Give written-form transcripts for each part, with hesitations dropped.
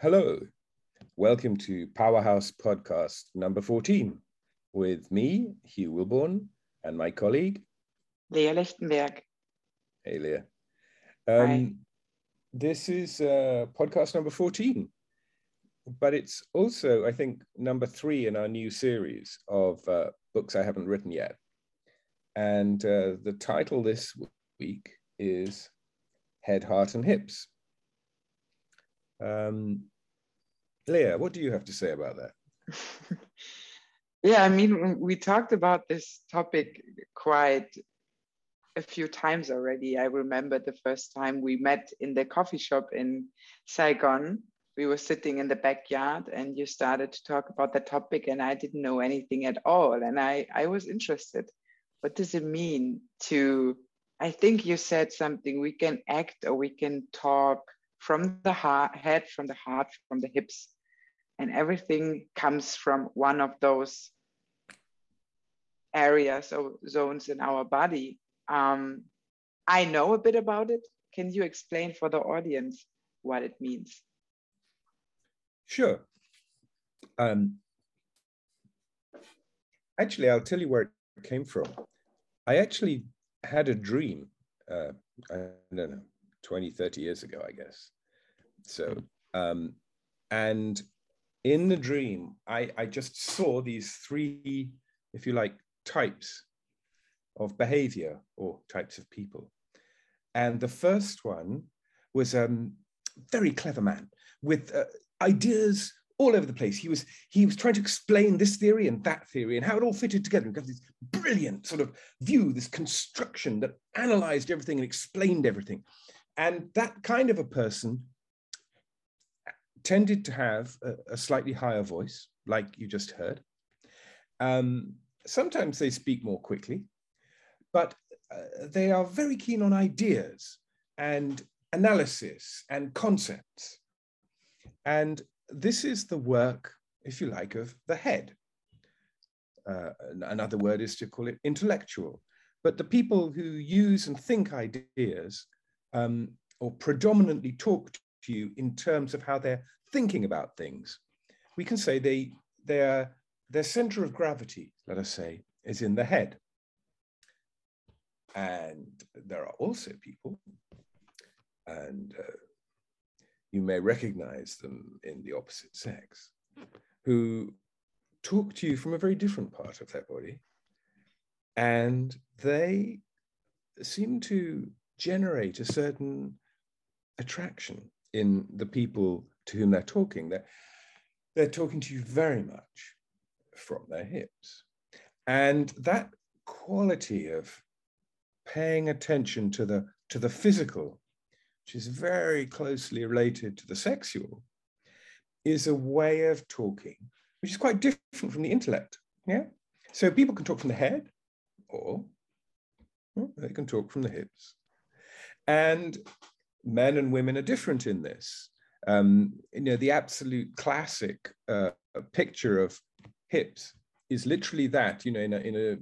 Hello, welcome to Powerhouse Podcast number 14 with me, Hugh Willbourn, and my colleague, Leah Lichtenberg. Hey, Leah. Hi. This is podcast number 14, but it's also, I think, number 3 in our new series of books I haven't written yet. And the title this week is Head, Heart, and Hips. Leah, what do you have to say about that? Yeah, I mean, we talked about this topic quite a few times already. I remember the first time we met in the coffee shop in Saigon. We were sitting in the backyard and you started to talk about the topic and I didn't know anything at all. And I was interested. What does it mean to, I think you said something, we can act or we can talk from the head, from the heart, from the hips, and everything comes from one of those areas or zones in our body. I know a bit about it. Can you explain for the audience what it means? Sure. Actually, I'll tell you where it came from. I actually had a dream, I don't know, 20, 30 years ago, I guess. So, and in the dream, I just saw these 3, if you like, types of behavior or types of people. And the first one was a very clever man with ideas all over the place. He was trying to explain this theory and that theory and how it all fitted together. And got this brilliant sort of view, this construction that analyzed everything and explained everything. And that kind of a person tended to have a slightly higher voice, like you just heard. Sometimes they speak more quickly, but they are very keen on ideas and analysis and concepts. And this is the work, if you like, of the head. Another word is to call it intellectual. But the people who use and think ideas or predominantly talk to you in terms of how they're thinking about things. We can say their center of gravity, let us say, is in the head. And there are also people, and you may recognize them in the opposite sex, who talk to you from a very different part of their body. And they seem to generate a certain attraction in the people to whom they're talking. They're talking to you very much from their hips. And that quality of paying attention to the physical, which is very closely related to the sexual, is a way of talking, which is quite different from the intellect. Yeah. So people can talk from the head, or they can talk from the hips. And men and women are different in this. You know, the absolute classic picture of hips is literally that, you know, in a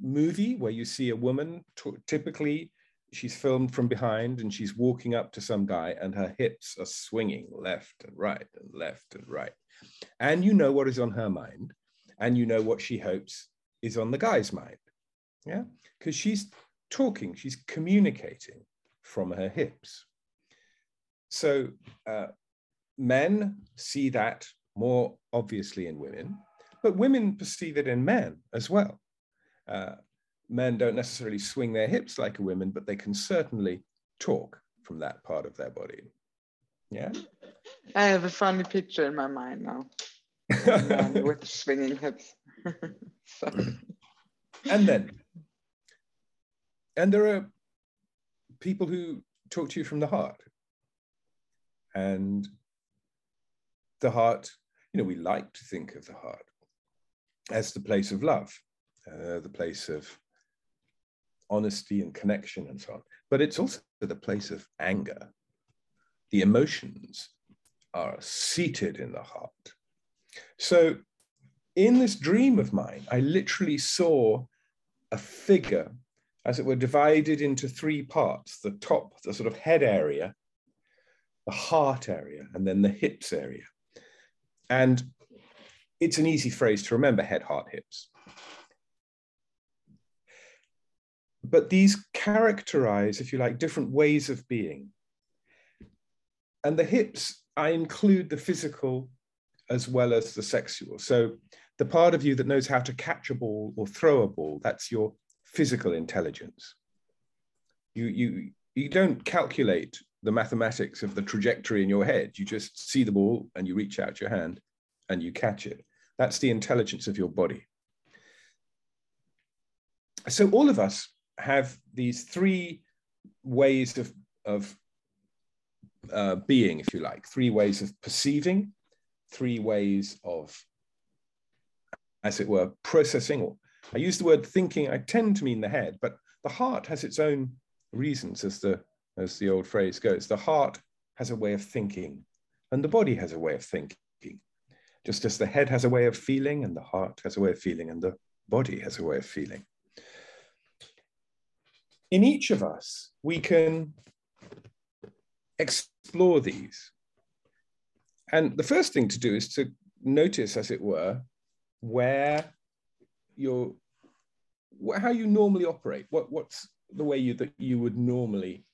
movie where you see a woman, typically she's filmed from behind and she's walking up to some guy and her hips are swinging left and right and left and right. And you know what is on her mind and you know what she hopes is on the guy's mind. Yeah, because she's talking, she's communicating from her hips. So men see that more obviously in women, but women perceive it in men as well. Men don't necessarily swing their hips like women, but they can certainly talk from that part of their body. Yeah? I have a funny picture in my mind now. With swinging hips. And there are people who talk to you from the heart. And the heart, you know, we like to think of the heart as the place of love, the place of honesty and connection and so on. But it's also the place of anger. The emotions are seated in the heart. So in this dream of mine, I literally saw a figure, as it were, divided into 3 parts, the top, the sort of head area, the heart area, and then the hips area. And it's an easy phrase to remember: head, heart, hips. But these characterize, if you like, different ways of being. And the hips, I include the physical as well as the sexual. So the part of you that knows how to catch a ball or throw a ball, that's your physical intelligence. You don't calculate the mathematics of the trajectory in your head. You just see the ball and you reach out your hand and you catch it. That's the intelligence of your body. So all of us have these three ways of being, if you like, three ways of perceiving, three ways of, as it were, processing. Or I use the word thinking, I tend to mean the head, but the heart has its own reasons, as the old phrase goes. The heart has a way of thinking, and the body has a way of thinking. Just as the head has a way of feeling, and the heart has a way of feeling, and the body has a way of feeling. In each of us, we can explore these. And the first thing to do is to notice, as it were, where you're, how you normally operate. What's the way that you would normally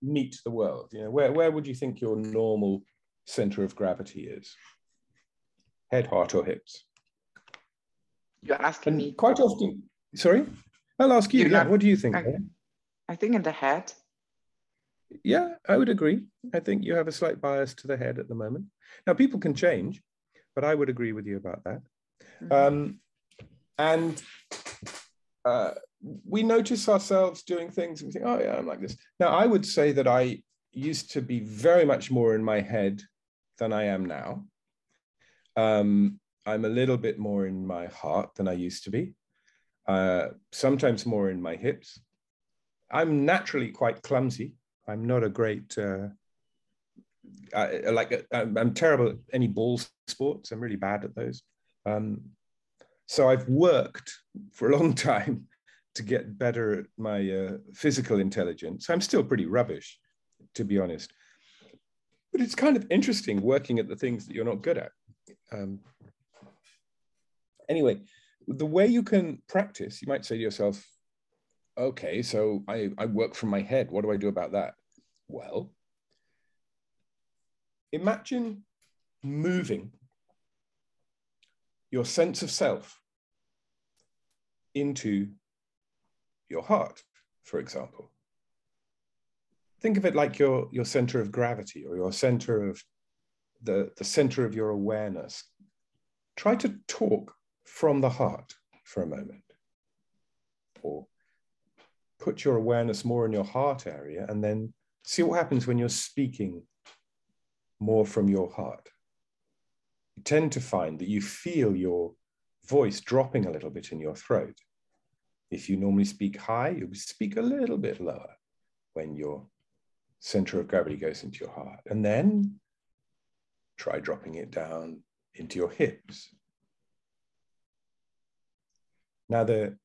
meet the world? You know, where would you think your normal center of gravity is? Head, heart, or hips? You're asking me. Quite often, sorry? I'll ask you, yeah, what do you think? I think in the head. Yeah, I would agree. I think you have a slight bias to the head at the moment. Now, people can change, but I would agree with you about that. Mm-hmm. We notice ourselves doing things and we think, oh yeah, I'm like this. Now, I would say that I used to be very much more in my head than I am now. I'm a little bit more in my heart than I used to be. Sometimes more in my hips. I'm naturally quite clumsy. I'm not a great, I'm terrible at any ball sports. I'm really bad at those. So I've worked for a long time to get better at my physical intelligence. I'm still pretty rubbish, to be honest. But it's kind of interesting working at the things that you're not good at. Anyway, the way you can practice, you might say to yourself, okay, so I work from my head. What do I do about that? Well, imagine moving your sense of self into your heart, for example. Think of it like your center of gravity, or your center of the center of your awareness. Try to talk from the heart for a moment, or put your awareness more in your heart area, and then see what happens when you're speaking more from your heart. You tend to find that you feel your voice dropping a little bit in your throat. If you normally speak high, you speak a little bit lower when your center of gravity goes into your heart. And then try dropping it down into your hips. Now, the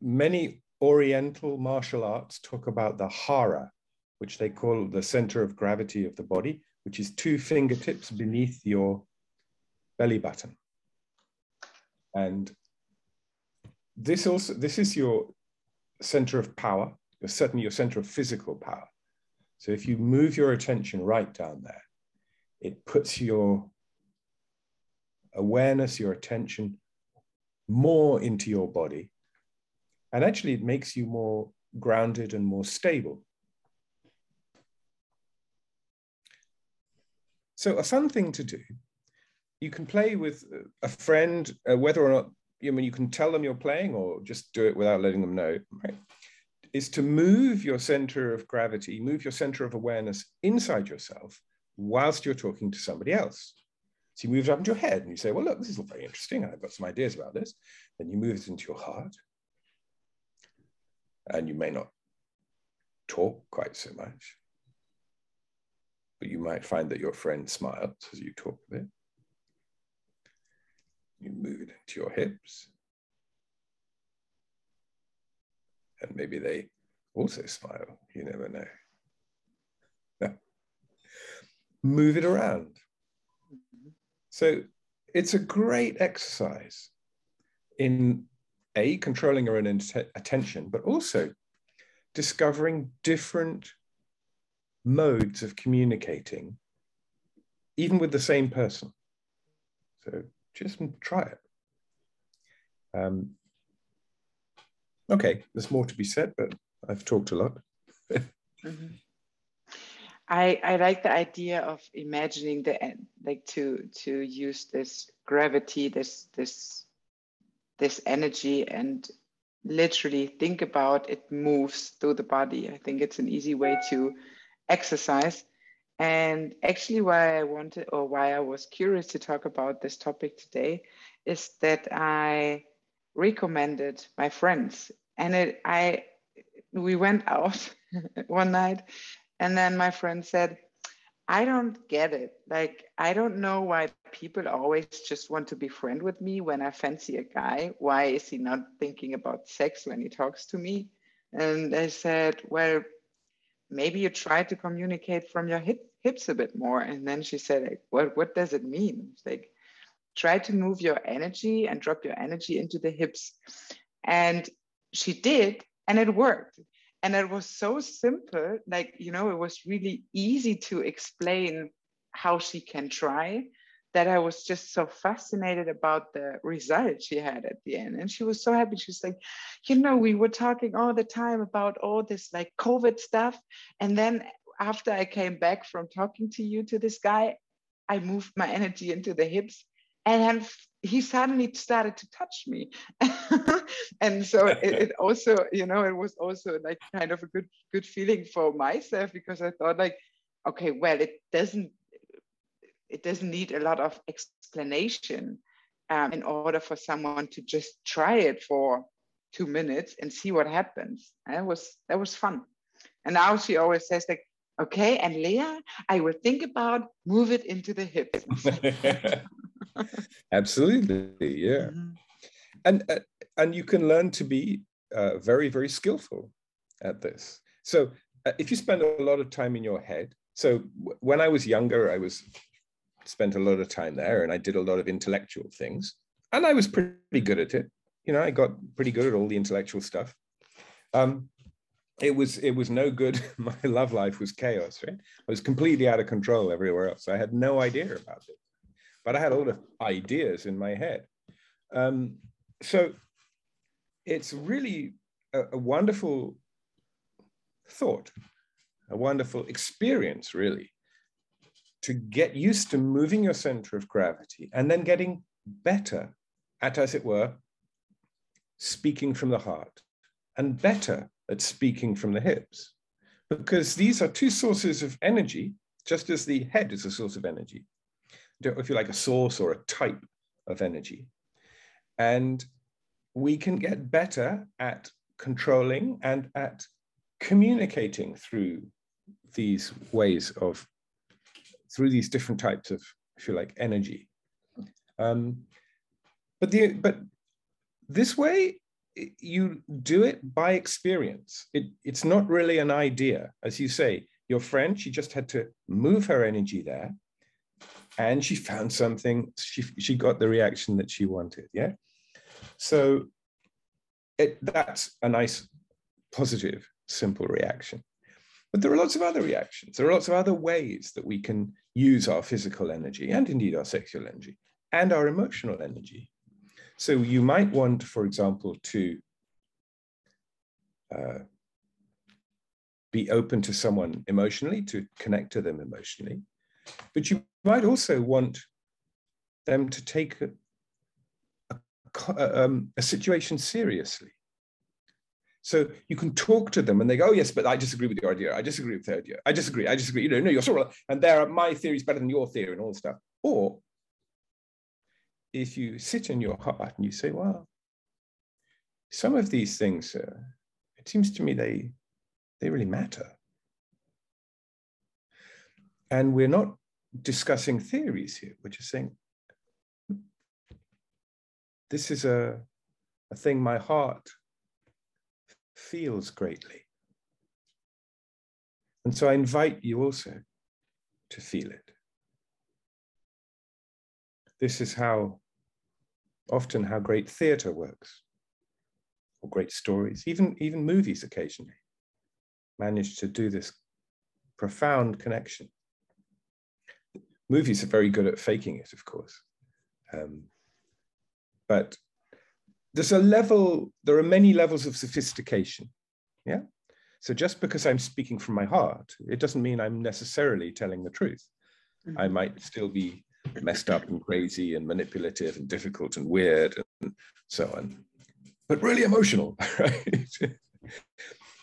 many Oriental martial arts talk about the hara, which they call the center of gravity of the body, which is two fingertips beneath your belly button. And this is your center of power, certainly your center of physical power. So if you move your attention right down there, it puts your awareness, your attention more into your body. And actually, it makes you more grounded and more stable. So a fun thing to do, you can play with a friend, whether or not, you can tell them you're playing, or just do it without letting them know, right? Is to move your center of gravity, move your center of awareness inside yourself whilst you're talking to somebody else. So you move it up into your head and you say, well, look, this is all very interesting. I've got some ideas about this. Then you move it into your heart. And you may not talk quite so much, but you might find that your friend smiles as you talk with it. You move it into your hips. And maybe they also smile, you never know. move it around. So it's a great exercise in A, controlling our own attention, but also discovering different modes of communicating, even with the same person. So just try it. Okay, there's more to be said, but I've talked a lot. Mm-hmm. I like the idea of imagining the end, like to use this gravity, this energy, and literally think about it moves through the body. I think it's an easy way to exercise. And actually why I was curious to talk about this topic today is that I recommended my friends, and we went out one night, and then my friend said, I don't get it. Like, I don't know why people always just want to be friends with me when I fancy a guy. Why is he not thinking about sex when he talks to me? And I said, well, maybe you try to communicate from your hips a bit more. And then she said, like, what does it mean? It's like, try to move your energy and drop your energy into the hips. And she did, and it worked. And it was so simple, like, you know, it was really easy to explain how she can try, that I was just so fascinated about the result she had at the end. And she was so happy. She was like, you know, we were talking all the time about all this like COVID stuff. And then after I came back from talking to this guy, I moved my energy into the hips, and then he suddenly started to touch me. And so it also, you know, it was also like kind of a good feeling for myself, because I thought like, okay, well, it doesn't need a lot of explanation in order for someone to just try it for 2 minutes and see what happens. And that was fun. And now she always says like, okay, and Leah, I will think about move it into the hips. Absolutely, yeah. Mm-hmm. And you can learn to be very, very skillful at this. So if you spend a lot of time in your head, so when I was younger, I spent a lot of time there, and I did a lot of intellectual things, and I was pretty good at it. You know, I got pretty good at all the intellectual stuff. It was no good. My love life was chaos, right? I was completely out of control everywhere else. I had no idea about it, but I had a lot of ideas in my head. So it's really a wonderful thought, a wonderful experience, really, to get used to moving your center of gravity and then getting better at, as it were, speaking from the heart, and better at speaking from the hips, because these are two sources of energy, just as the head is a source of energy, if you like, a source or a type of energy. And we can get better at controlling and at communicating through these different types of, if you like, energy. But this way, you do it by experience. It's not really an idea. As you say, your friend, she just had to move her energy there, and she found something, she got the reaction that she wanted, yeah? So that's a nice, positive, simple reaction. But there are lots of other reactions. There are lots of other ways that we can use our physical energy, and indeed our sexual energy, and our emotional energy. So you might want, for example, to be open to someone emotionally, to connect to them emotionally, but you might also want them to take a situation seriously. So you can talk to them and they go, oh, yes, but I disagree with your idea. I disagree with the idea. I disagree. You know, no, you're so wrong. And my theory is better than your theory and all stuff. Or if you sit in your heart and you say, well, some of these things, it seems to me they really matter. And we're not discussing theories here. We're just saying, this is a thing my heart feels greatly. And so I invite you also to feel it. This is how often how great theater works, or great stories, even movies occasionally manage to do this profound connection. Movies are very good at faking it, of course. But there's a level, there are many levels of sophistication, yeah? So just because I'm speaking from my heart, it doesn't mean I'm necessarily telling the truth. Mm-hmm. I might still be messed up and crazy and manipulative and difficult and weird and so on, but really emotional, right?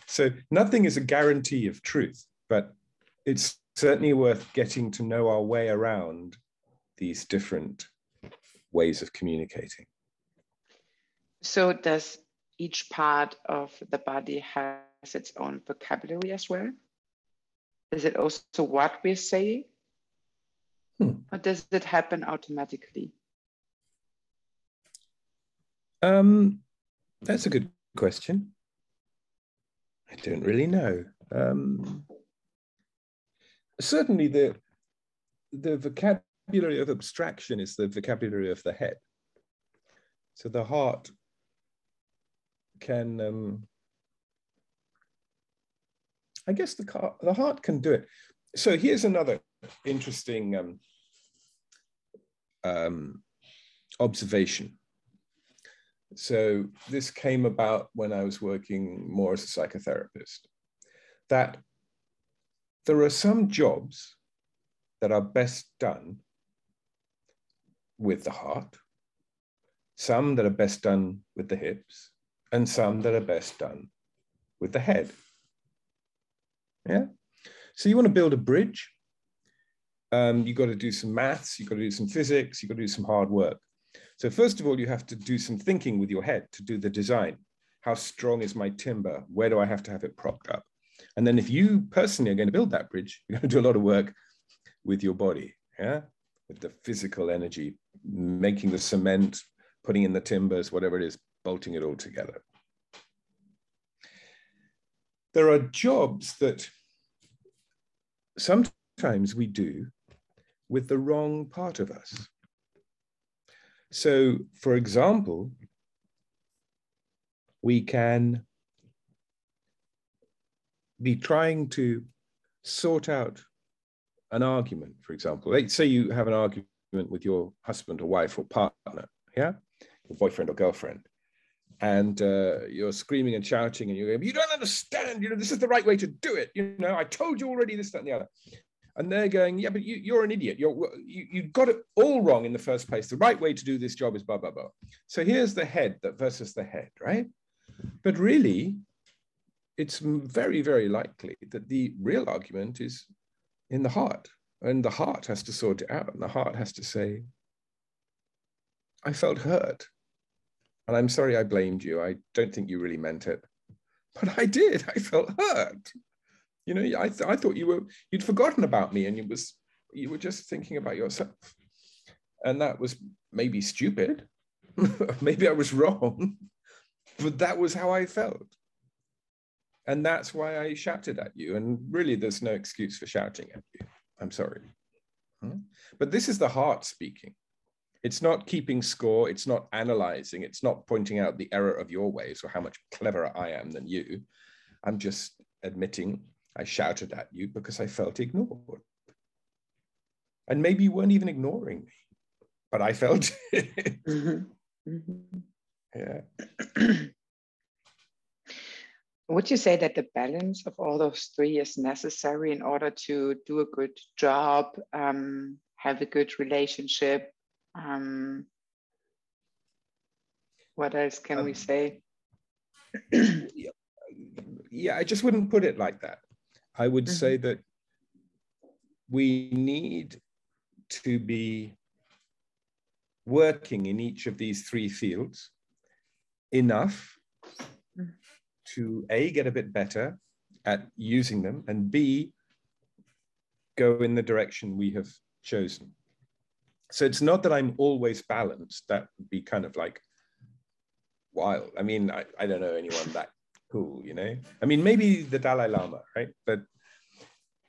So nothing is a guarantee of truth, but it's certainly worth getting to know our way around these different ways of communicating. So does each part of the body has its own vocabulary as well? Is it also what we're saying? Or does it happen automatically? That's a good question. I don't really know. Certainly the vocabulary of abstraction is the vocabulary of the head. So the heart can, I guess the heart can do it. So here's another interesting observation. So this came about when I was working more as a psychotherapist, that there are some jobs that are best done with the heart, some that are best done with the hips, and some that are best done with the head. Yeah. So you want to build a bridge. You've got to do some maths, you've got to do some physics, you've got to do some hard work. So first of all, you have to do some thinking with your head to do the design. How strong is my timber? Where do I have to have it propped up? And then if you personally are going to build that bridge, you're going to do a lot of work with your body, yeah? With the physical energy, making the cement, putting in the timbers, whatever it is, bolting it all together. There are jobs that sometimes we do with the wrong part of us. So, for example, we can be trying to sort out an argument, for example. Let's say you have an argument with your husband or wife or partner, yeah? Your boyfriend or girlfriend. And you're screaming and shouting and you're going, you don't understand, you know, this is the right way to do it. You know, I told you already this, that, and the other. And they're going, yeah, but you're an idiot. You got it all wrong in the first place. The right way to do this job is blah, blah, blah. So here's the head versus the head, right? But really, it's very, very likely that the real argument is in the heart. And the heart has to sort it out. And the heart has to say, I felt hurt. And I'm sorry I blamed you. I don't think you really meant it. But I did. I felt hurt. You know, I thought you'd forgotten about me and you were just thinking about yourself. And that was maybe stupid. Maybe I was wrong. But that was how I felt. And that's why I shouted at you. And really, there's no excuse for shouting at you. I'm sorry. But this is the heart speaking. It's not keeping score. It's not analyzing. It's not pointing out the error of your ways or how much cleverer I am than you. I'm just admitting I shouted at you because I felt ignored. And maybe you weren't even ignoring me, but I felt it. Mm-hmm. Mm-hmm. Yeah. Would you say that the balance of all those three is necessary in order to do a good job, have a good relationship? What else can we say? Yeah, I just wouldn't put it like that. I would say that we need to be working in each of these three fields enough to A, get a bit better at using them, and B, go in the direction we have chosen. So it's not that I'm always balanced. That would be kind of like wild. I mean, I don't know anyone that cool, you know? I mean, maybe the Dalai Lama, right? But,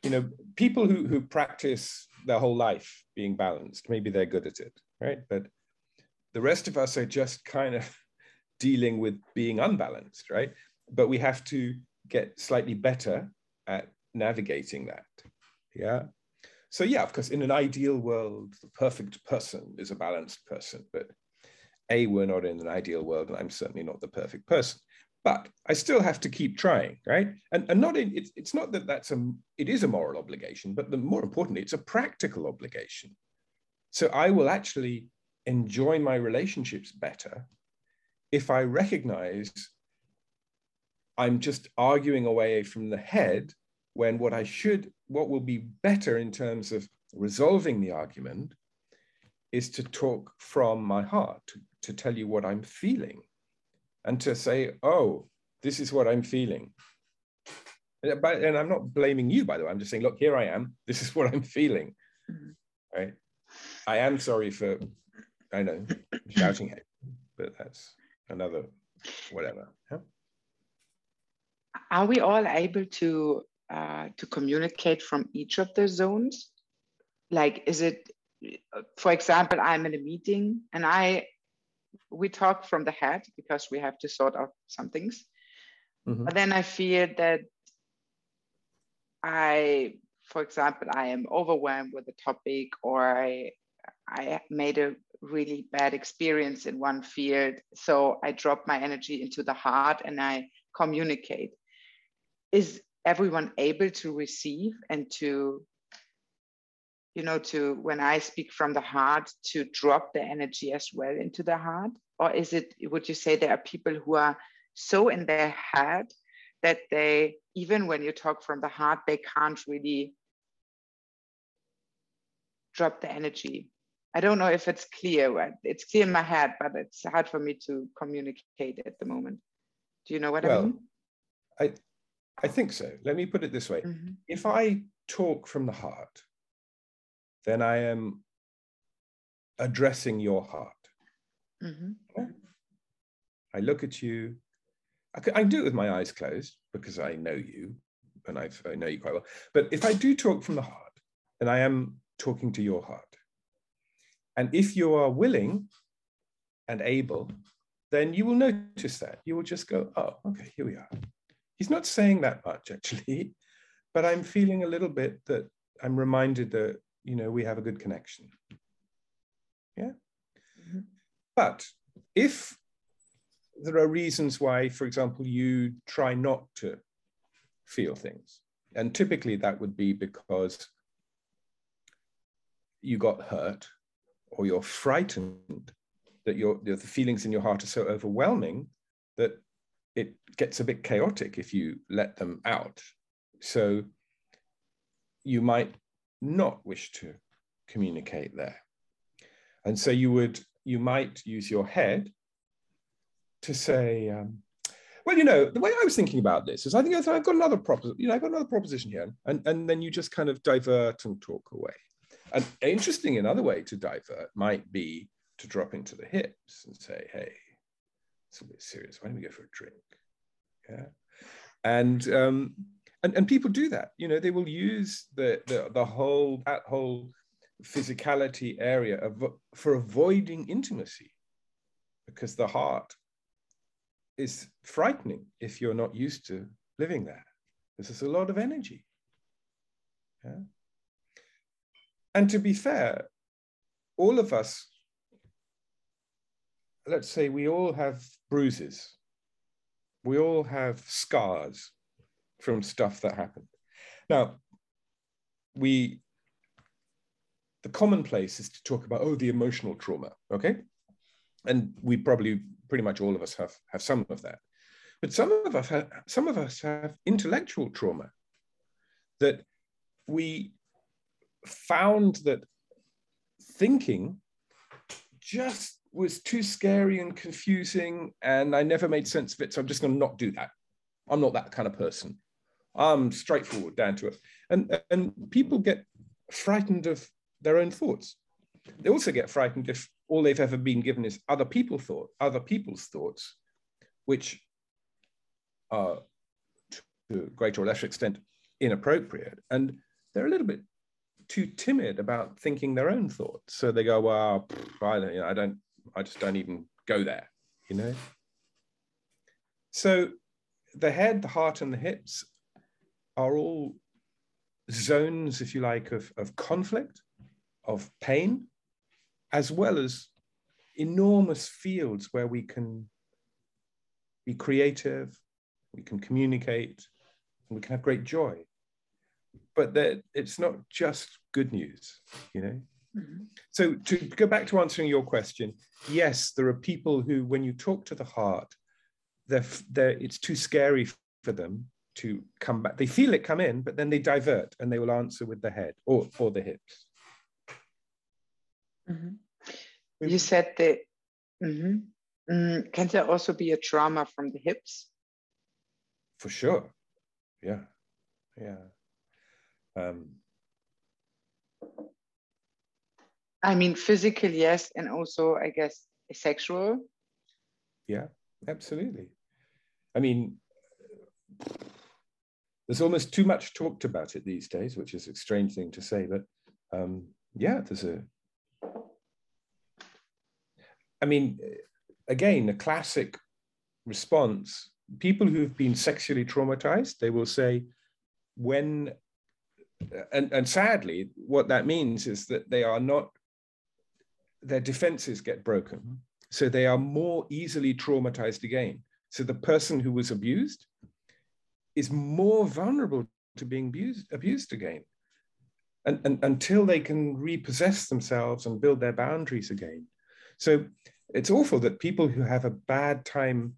you know, people who practice their whole life being balanced, maybe they're good at it, right? But the rest of us are just kind of dealing with being unbalanced, right? But we have to get slightly better at navigating that, yeah? So yeah, of course, in an ideal world, the perfect person is a balanced person, but A, we're not in an ideal world, and I'm certainly not the perfect person. But I still have to keep trying, right? And not in, it's not that it is a moral obligation, but more importantly, it's a practical obligation. So I will actually enjoy my relationships better if I recognize I'm just arguing away from the head when what will be better in terms of resolving the argument is to talk from my heart, to tell you what I'm feeling. And to say, oh, this is what I'm feeling. And I'm not blaming you, by the way. I'm just saying, look, here I am. This is what I'm feeling. Mm-hmm. Right? I am sorry for, I know, shouting at you, but that's another whatever. Huh? Are we all able to communicate from each of the zones? Like, is it, for example, I'm in a meeting and we talk from the head because we have to sort out some things. Mm-hmm. But then I feel that for example, I am overwhelmed with a topic, or I made a really bad experience in one field. So I drop my energy into the heart and I communicate. Is everyone able to receive and to, you know, when I speak from the heart, to drop the energy as well into the heart? Or would you say there are people who are so in their head that they, even when you talk from the heart, they can't really drop the energy? I don't know if it's clear. It's clear in my head, but it's hard for me to communicate at the moment. Do you know what I mean? I think so. Let me put it this way. Mm-hmm. If I talk from the heart, then I am addressing your heart. Mm-hmm. Yeah. I look at you. I can do it with my eyes closed because I know you and I know you quite well. But if I do talk from the heart, then I am talking to your heart. And if you are willing and able, then you will notice that. You will just go, oh, okay, here we are. He's not saying that much actually, but I'm feeling a little bit that I'm reminded that, you know, we have a good connection. Yeah. Mm-hmm. But if there are reasons why, for example, you try not to feel things, and typically that would be because you got hurt or you're frightened, that the feelings in your heart are so overwhelming that it gets a bit chaotic if you let them out. So you might not wish to communicate there. And so you might use your head to say, well, you know, the way I was thinking about this is I've got another proposition, you know, I've got another proposition here. And then you just kind of divert and talk away. And interesting, another way to divert might be to drop into the hips and say, hey, it's a bit serious. Why don't we go for a drink? Yeah. And people do that, you know, they will use the whole physicality area for avoiding intimacy, because the heart is frightening if you're not used to living there. This is a lot of energy. Yeah? And to be fair, all of us, let's say we all have bruises. We all have scars from stuff that happened. Now, the commonplace is to talk about, oh, the emotional trauma, okay? And we probably, pretty much all of us have some of that. But some of us have intellectual trauma, that we found that thinking just was too scary and confusing, and I never made sense of it, so I'm just gonna not do that. I'm not that kind of person. I'm straightforward, down to it. And people get frightened of their own thoughts. They also get frightened if all they've ever been given is other people's thoughts, which are to a greater or lesser extent inappropriate. And they're a little bit too timid about thinking their own thoughts. So they go, well, I just don't even go there, you know? So the head, the heart, and the hips are all zones, if you like, of conflict, of pain, as well as enormous fields where we can be creative, we can communicate, and we can have great joy. But that it's not just good news, you know? Mm-hmm. So to go back to answering your question, yes, there are people who, when you talk to the heart, it's too scary for them to come back. They feel it come in, but then they divert and they will answer with the head or the hips. Mm-hmm. You said that, mm-hmm. Can there also be a trauma from the hips? For sure. Yeah. Yeah. I mean, physical, yes, and also, I guess, sexual. Yeah, absolutely. I mean, there's almost too much talked about it these days, which is a strange thing to say, but yeah, I mean, again, a classic response, people who've been sexually traumatized, they will say, and sadly, what that means is that they are not, their defenses get broken. So they are more easily traumatized again. So the person who was abused is more vulnerable to being abused again, and until they can repossess themselves and build their boundaries again. So it's awful that people who have a bad time,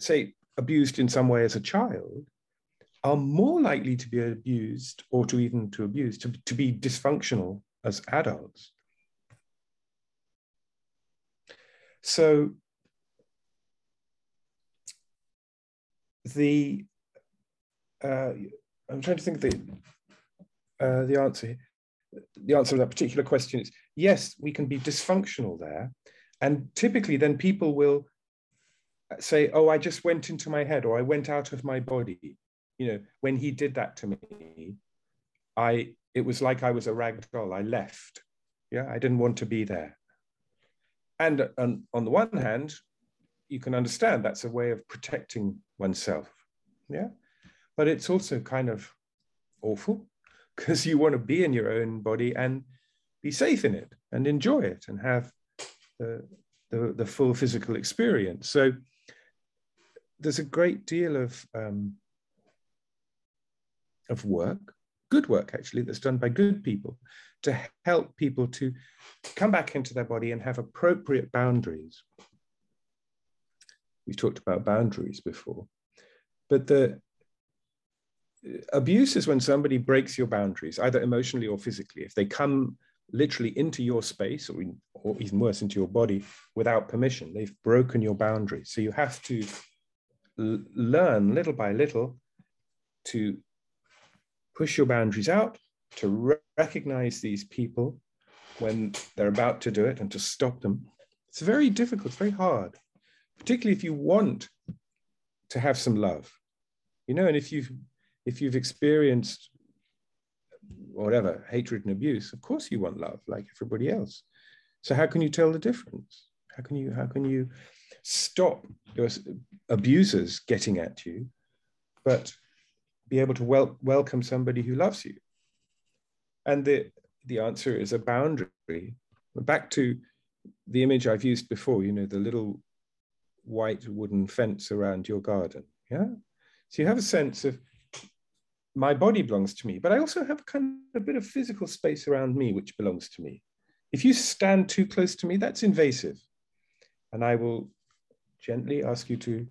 say, abused in some way as a child, are more likely to be abused or to even to abuse, to be dysfunctional as adults. So I'm trying to think of the answer here. The answer to that particular question is, yes, we can be dysfunctional there. And typically then people will say, oh, I just went into my head, or I went out of my body. You know, when he did that to me, it was like I was a rag doll. I left. Yeah, I didn't want to be there. And on the one hand, you can understand that's a way of protecting oneself. Yeah, but it's also kind of awful because you want to be in your own body and be safe in it and enjoy it and have the full physical experience. So there's a great deal of work, good work actually, that's done by good people to help people to come back into their body and have appropriate boundaries. We've talked about boundaries before, but the abuse is when somebody breaks your boundaries, either emotionally or physically. If they come literally into your space or even worse, into your body without permission, they've broken your boundaries. So you have to learn little by little to push your boundaries out, to recognize these people when they're about to do it and to stop them. It's very difficult, it's very hard, particularly if you want to have some love, you know, and if you've experienced whatever, hatred and abuse, of course you want love like everybody else. So how can you tell the difference? How can you stop your abusers getting at you, but be able to welcome somebody who loves you? And the answer is a boundary. Back to the image I've used before, you know, the little white wooden fence around your garden, yeah? So you have a sense of, my body belongs to me, but I also have kind of a bit of physical space around me which belongs to me. If you stand too close to me, that's invasive. And I will gently ask you to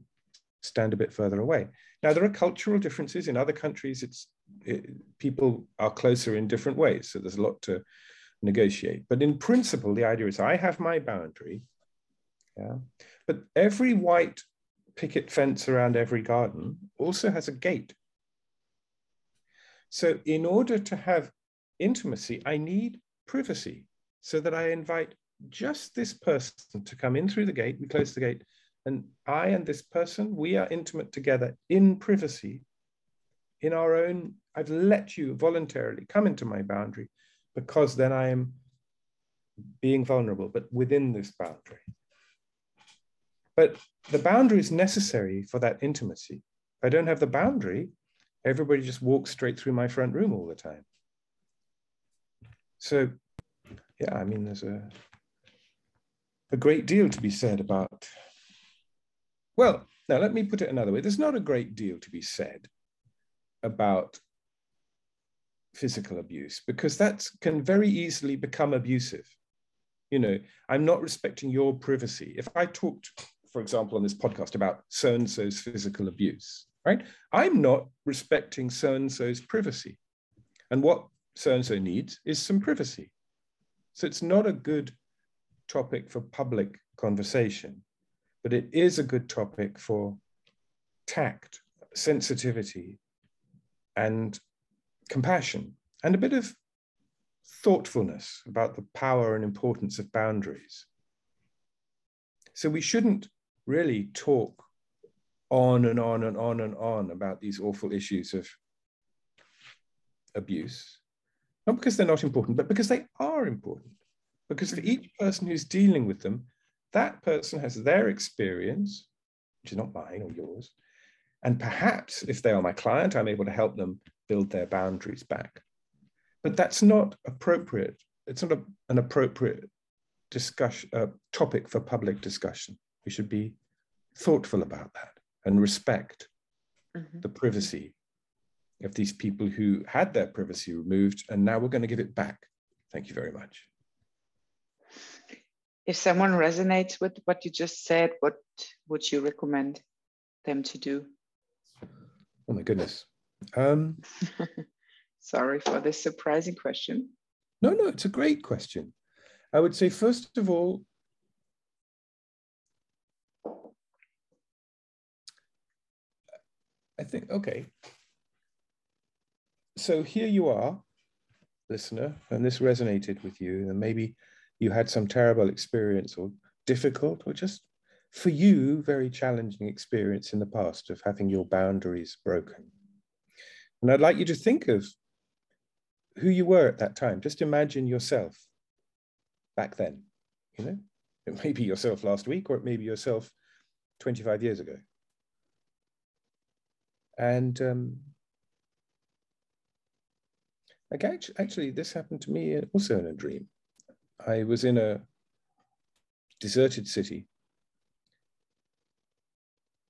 stand a bit further away. Now, there are cultural differences. In other countries, people are closer in different ways. So there's a lot to negotiate. But in principle, the idea is I have my boundary. Yeah? But every white picket fence around every garden also has a gate. So in order to have intimacy, I need privacy so that I invite just this person to come in through the gate. We close the gate. And I and this person, we are intimate together in privacy, in our own, I've let you voluntarily come into my boundary because then I am being vulnerable, but within this boundary. But the boundary is necessary for that intimacy. If I don't have the boundary, everybody just walks straight through my front room all the time. So, yeah, I mean, there's a great deal to be said about, well, now let me put it another way. There's not a great deal to be said about physical abuse, because that can very easily become abusive. You know, I'm not respecting your privacy. If I talked, for example, on this podcast about so-and-so's physical abuse, right? I'm not respecting so-and-so's privacy. And what so-and-so needs is some privacy. So it's not a good topic for public conversation, but it is a good topic for tact, sensitivity, and compassion, and a bit of thoughtfulness about the power and importance of boundaries. So we shouldn't really talk on and on and on and on about these awful issues of abuse, not because they're not important, but because they are important. Because for each person who's dealing with them, that person has their experience, which is not mine or yours. And perhaps if they are my client, I'm able to help them build their boundaries back. But that's not appropriate. It's not an appropriate discussion topic for public discussion. We should be thoughtful about that and respect the privacy of these people who had their privacy removed, and now we're going to give it back. Thank you very much. If someone resonates with what you just said, what would you recommend them to do? Oh my goodness. Sorry for this surprising question. No, it's a great question. I would say, first of all, I think, okay. So here you are, listener, and this resonated with you, and maybe you had some terrible experience or difficult or just for you, very challenging experience in the past of having your boundaries broken. And I'd like you to think of who you were at that time. Just imagine yourself back then, you know? It may be yourself last week, or it may be yourself 25 years ago. And like actually, this happened to me also in a dream. I was in a deserted city.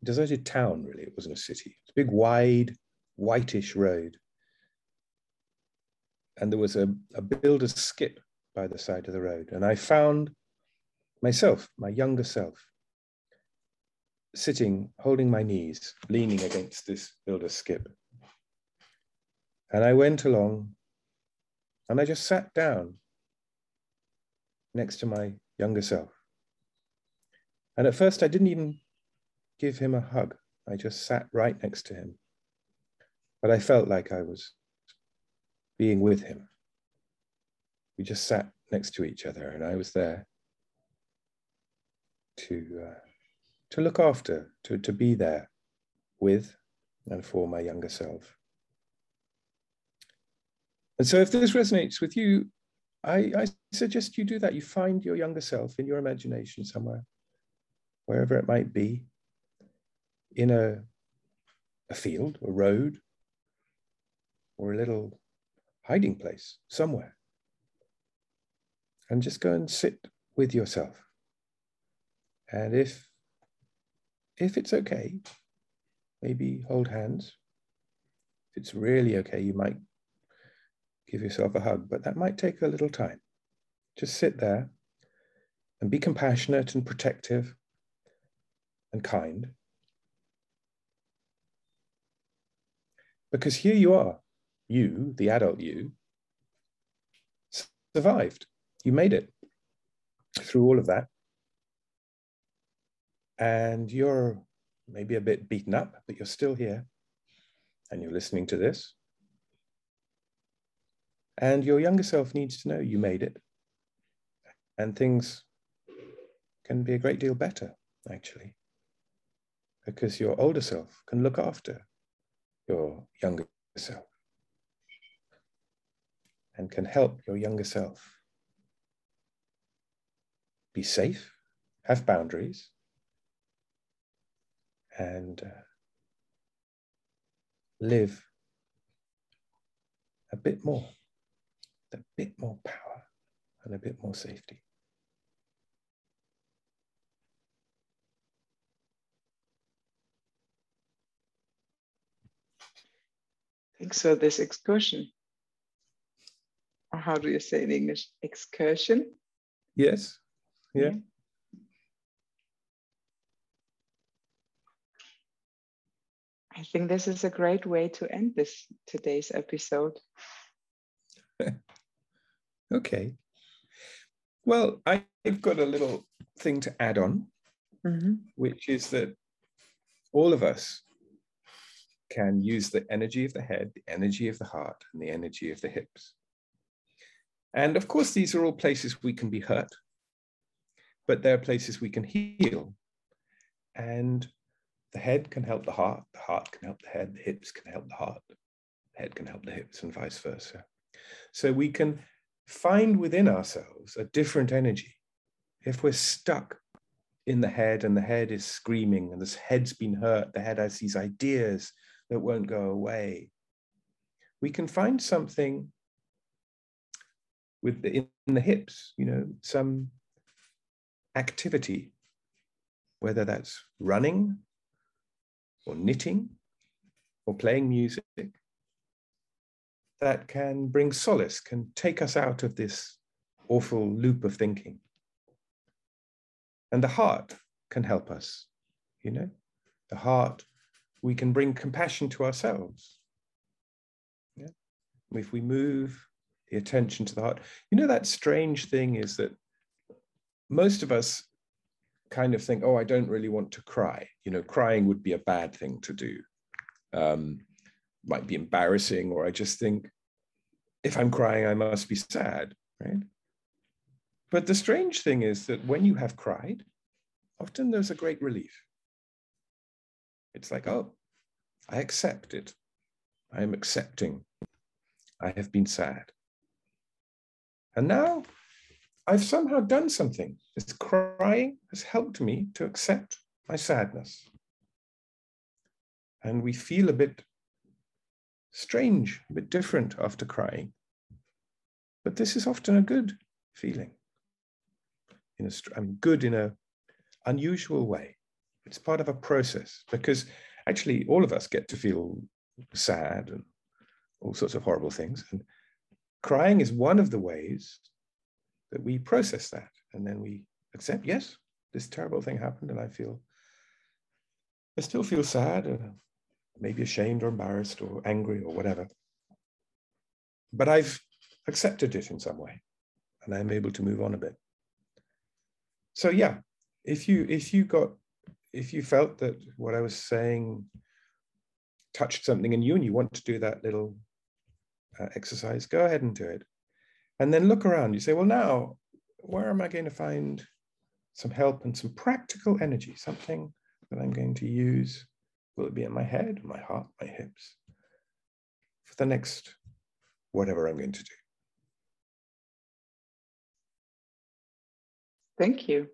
Deserted town, really, it wasn't a city. It's a big, wide, whitish road. And there was a builder's skip by the side of the road. And I found myself, my younger self, sitting, holding my knees, leaning against this builder's skip. And I went along and I just sat down next to my younger self. And at first I didn't even give him a hug. I just sat right next to him. But I felt like I was being with him. We just sat next to each other, and I was there to look after, to be there with and for my younger self. And so if this resonates with you, I suggest you do that. You find your younger self in your imagination somewhere, wherever it might be, in a field, a road, or a little hiding place somewhere. And just go and sit with yourself. And if it's okay, maybe hold hands. If it's really okay, you might give yourself a hug, but that might take a little time. Just sit there and be compassionate and protective and kind. Because here you are, you, the adult you, survived. You made it through all of that. And you're maybe a bit beaten up, but you're still here. And you're listening to this. And your younger self needs to know you made it. And things can be a great deal better, actually, because your older self can look after your younger self. and can help your younger self. Be safe, have boundaries, and live a bit more, with a bit more power and a bit more safety. So this excursion, or how do you say in English, excursion? Yes, yeah. I think this is a great way to end today's episode. Okay. Well, I've got a little thing to add on, which is that all of us can use the energy of the head, the energy of the heart, and the energy of the hips. And of course, these are all places we can be hurt, but they're places we can heal. And the head can help the heart can help the head, the hips can help the heart, the head can help the hips, and vice versa. So we can find within ourselves a different energy. If we're stuck in the head and the head is screaming and this head's been hurt, the head has these ideas that won't go away, we can find something with in the hips, you know, some activity, whether that's running or knitting or playing music, that can bring solace, can take us out of this awful loop of thinking. And the heart can help us, you know, the heart, we can bring compassion to ourselves. Yeah? If we move the attention to the heart, you know, that strange thing is that most of us kind of think, oh, I don't really want to cry. You know, crying would be a bad thing to do. Might be embarrassing, or I just think, if I'm crying, I must be sad, right? But the strange thing is that when you have cried, often there's a great relief. It's like, oh, I accept it. I am accepting. I have been sad. And now I've somehow done something. This crying has helped me to accept my sadness. And we feel a bit strange, a bit different after crying. But this is often a good feeling. I'm good in an unusual way. It's part of a process, because actually all of us get to feel sad and all sorts of horrible things. And crying is one of the ways that we process that. And then we accept, yes, this terrible thing happened and I still feel sad and maybe ashamed or embarrassed or angry or whatever. But I've accepted it in some way and I'm able to move on a bit. So yeah, if you felt that what I was saying touched something in you and you want to do that little exercise, go ahead and do it. And then look around. You say, well, now, where am I going to find some help and some practical energy, something that I'm going to use? Will it be in my head, my heart, my hips, for the next whatever I'm going to do? Thank you.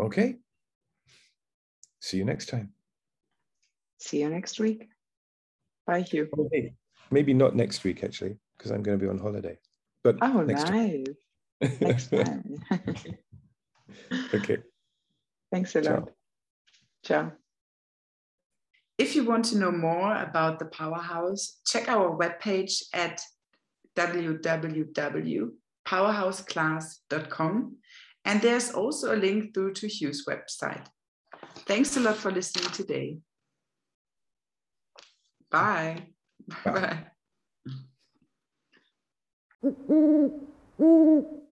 Okay. See you next time. See you next week. Bye, Hugh. Okay. Maybe not next week, actually, because I'm going to be on holiday. But oh, nice. Next time. Okay. Thanks a lot. Ciao. If you want to know more about the Powerhouse, check our webpage at www.powerhouseclass.com, and there's also a link through to Hugh's website. Thanks a lot for listening today. Bye. Bye. Bye.